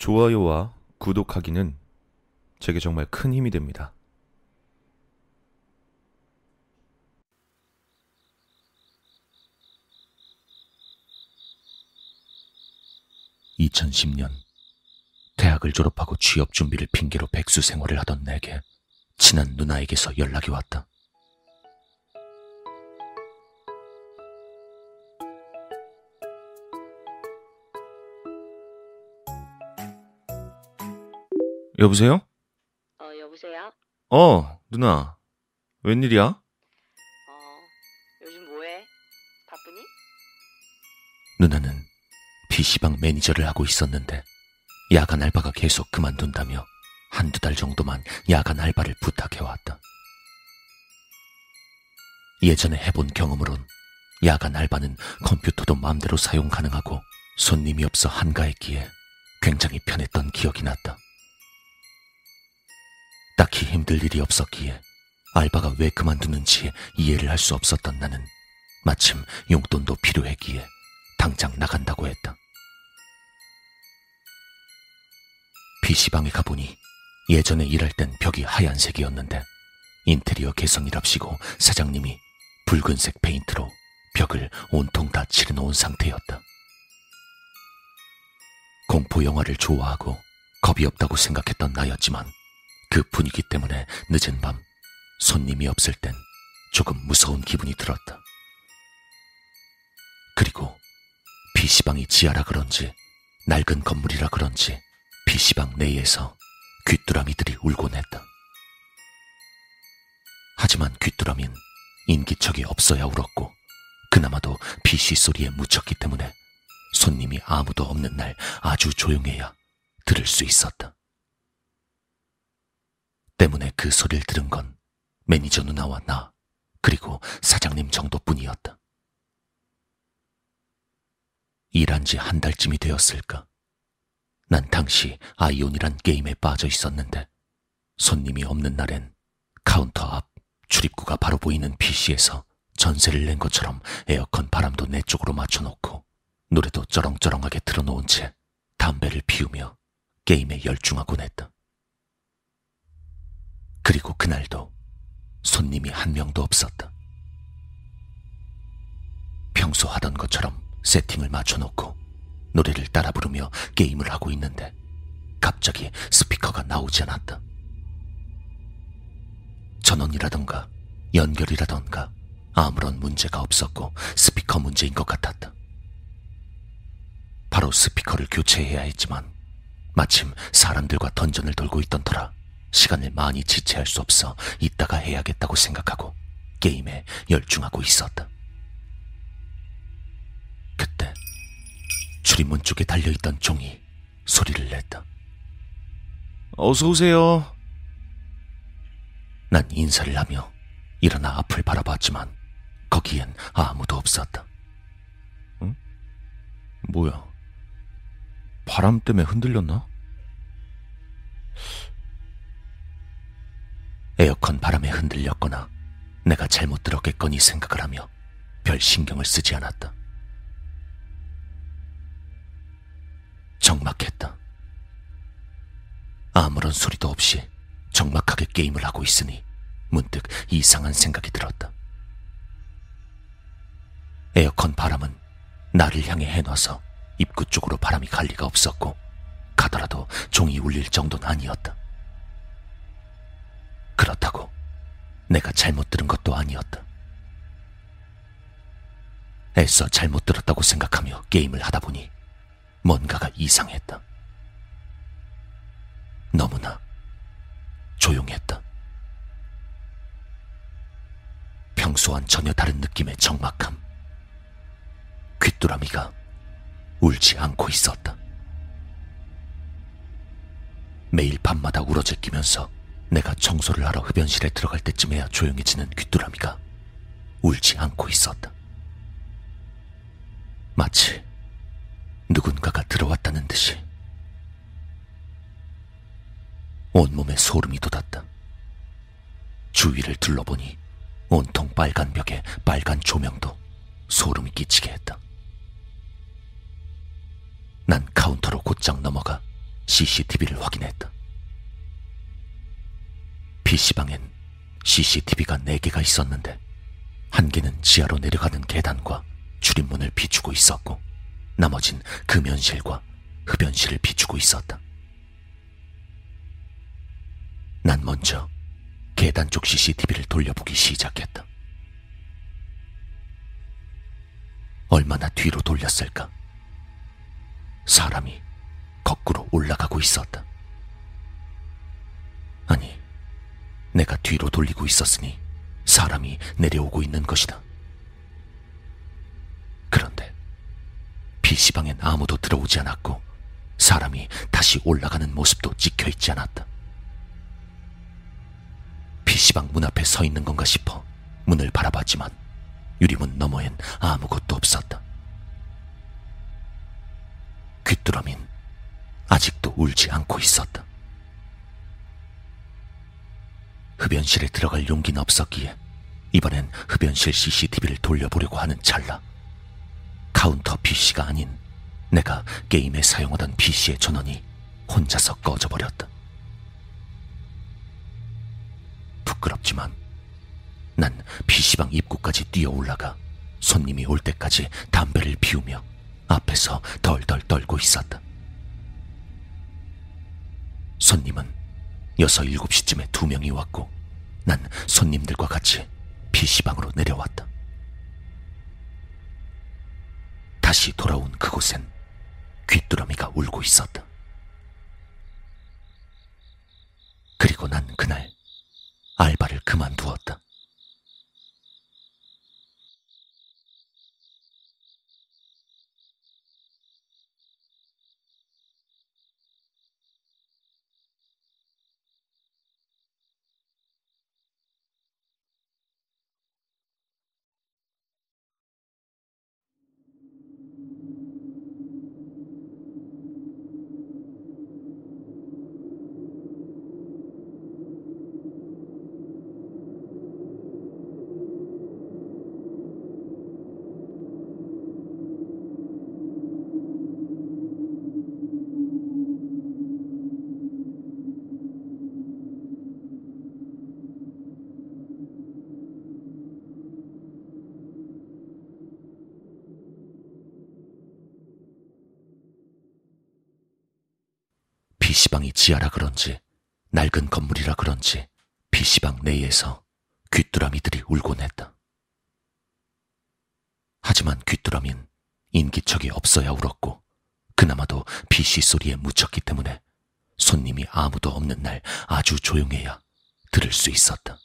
좋아요와 구독하기는 제게 정말 큰 힘이 됩니다. (2010년) 대학을 졸업하고 취업 준비를 핑계로 백수 생활을 하던 내게 친한 누나에게서 연락이 왔다. 여보세요? 여보세요? 누나. 웬일이야? 요즘 뭐해? 바쁘니? 누나는 PC방 매니저를 하고 있었는데 야간 알바가 계속 그만둔다며 한두 달 정도만 야간 알바를 부탁해왔다. 예전에 해본 경험으론 야간 알바는 컴퓨터도 마음대로 사용 가능하고 손님이 없어 한가했기에 굉장히 편했던 기억이 났다. 딱히 힘들 일이 없었기에 알바가 왜 그만두는지 이해를 할 수 없었던 나는 마침 용돈도 필요했기에 당장 나간다고 했다. PC방에 가보니 예전에 일할 땐 벽이 하얀색이었는데 인테리어 개성이랍시고 사장님이 붉은색 페인트로 벽을 온통 다 칠해놓은 상태였다. 공포 영화를 좋아하고 겁이 없다고 생각했던 나였지만 그 분위기 때문에 늦은 밤 손님이 없을 땐 조금 무서운 기분이 들었다. 그리고 PC방이 지하라 그런지 낡은 건물이라 그런지 PC방 내에서 귀뚜라미들이 울곤 했다. 하지만 귀뚜라민 인기척이 없어야 울었고 그나마도 PC 소리에 묻혔기 때문에 손님이 아무도 없는 날 아주 조용해야 들을 수 있었다. 때문에 그 소리를 들은 건 매니저 누나와 나 그리고 사장님 정도뿐이었다. 일한 지 한 달쯤이 되었을까. 난 당시 아이온이란 게임에 빠져 있었는데 손님이 없는 날엔 카운터 앞 출입구가 바로 보이는 PC에서 전세를 낸 것처럼 에어컨 바람도 내 쪽으로 맞춰놓고 노래도 쩌렁쩌렁하게 틀어놓은 채 담배를 피우며 게임에 열중하곤 했다. 그리고 그날도 손님이 한 명도 없었다. 평소 하던 것처럼 세팅을 맞춰놓고 노래를 따라 부르며 게임을 하고 있는데 갑자기 스피커가 나오지 않았다. 전원이라던가 연결이라던가 아무런 문제가 없었고 스피커 문제인 것 같았다. 바로 스피커를 교체해야 했지만 마침 사람들과 던전을 돌고 있던 터라 시간을 많이 지체할 수 없어 이따가 해야겠다고 생각하고 게임에 열중하고 있었다. 그때 출입문 쪽에 달려있던 종이 소리를 냈다. 어서오세요. 난 인사를 하며 일어나 앞을 바라봤지만 거기엔 아무도 없었다. 응? 뭐야? 바람 때문에 흔들렸나? 에어컨 바람에 흔들렸거나 내가 잘못 들었겠거니 생각을 하며 별 신경을 쓰지 않았다. 적막했다. 아무런 소리도 없이 적막하게 게임을 하고 있으니 문득 이상한 생각이 들었다. 에어컨 바람은 나를 향해 해놔서 입구 쪽으로 바람이 갈 리가 없었고 가더라도 종이 울릴 정도는 아니었다. 그렇다고 내가 잘못 들은 것도 아니었다. 애써 잘못 들었다고 생각하며 게임을 하다 보니 뭔가가 이상했다. 너무나 조용했다. 평소와는 전혀 다른 느낌의 적막함. 귀뚜라미가 울지 않고 있었다. 매일 밤마다 울어제끼면서 내가 청소를 하러 흡연실에 들어갈 때쯤에야 조용해지는 귀뚜라미가 울지 않고 있었다. 마치 누군가가 들어왔다는 듯이 온몸에 소름이 돋았다. 주위를 둘러보니 온통 빨간 벽에 빨간 조명도 소름이 끼치게 했다. 난 카운터로 곧장 넘어가 CCTV를 확인했다. PC방엔 CCTV가 4개가 있었는데 1개는 지하로 내려가는 계단과 출입문을 비추고 있었고 나머진 금연실과 흡연실을 비추고 있었다. 난 먼저 계단 쪽 CCTV를 돌려보기 시작했다. 얼마나 뒤로 돌렸을까? 사람이 거꾸로 올라가고 있었다. 아니, 내가 뒤로 돌리고 있었으니 사람이 내려오고 있는 것이다. 그런데 PC방엔 아무도 들어오지 않았고 사람이 다시 올라가는 모습도 찍혀있지 않았다. PC방 문 앞에 서 있는 건가 싶어 문을 바라봤지만 유리문 너머엔 아무것도 없었다. 귀뚜라민 아직도 울지 않고 있었다. 흡연실에 들어갈 용기는 없었기에 이번엔 흡연실 CCTV를 돌려보려고 하는 찰나 카운터 PC가 아닌 내가 게임에 사용하던 PC의 전원이 혼자서 꺼져버렸다. 부끄럽지만 난 PC방 입구까지 뛰어올라가 손님이 올 때까지 담배를 피우며 앞에서 덜덜 떨고 있었다. 손님은 6, 7시쯤에 2명이 왔고 난 손님들과 같이 PC방으로 내려왔다. 다시 돌아온 그곳엔 귀뚜라미가 울고 있었다. 그리고 난 그날 알바를 그만두었다. PC방이 지하라 그런지 낡은 건물이라 그런지 PC방 내에서 귀뚜라미들이 울곤 했다. 하지만 귀뚜라민 인기척이 없어야 울었고 그나마도 PC 소리에 묻혔기 때문에 손님이 아무도 없는 날 아주 조용해야 들을 수 있었다.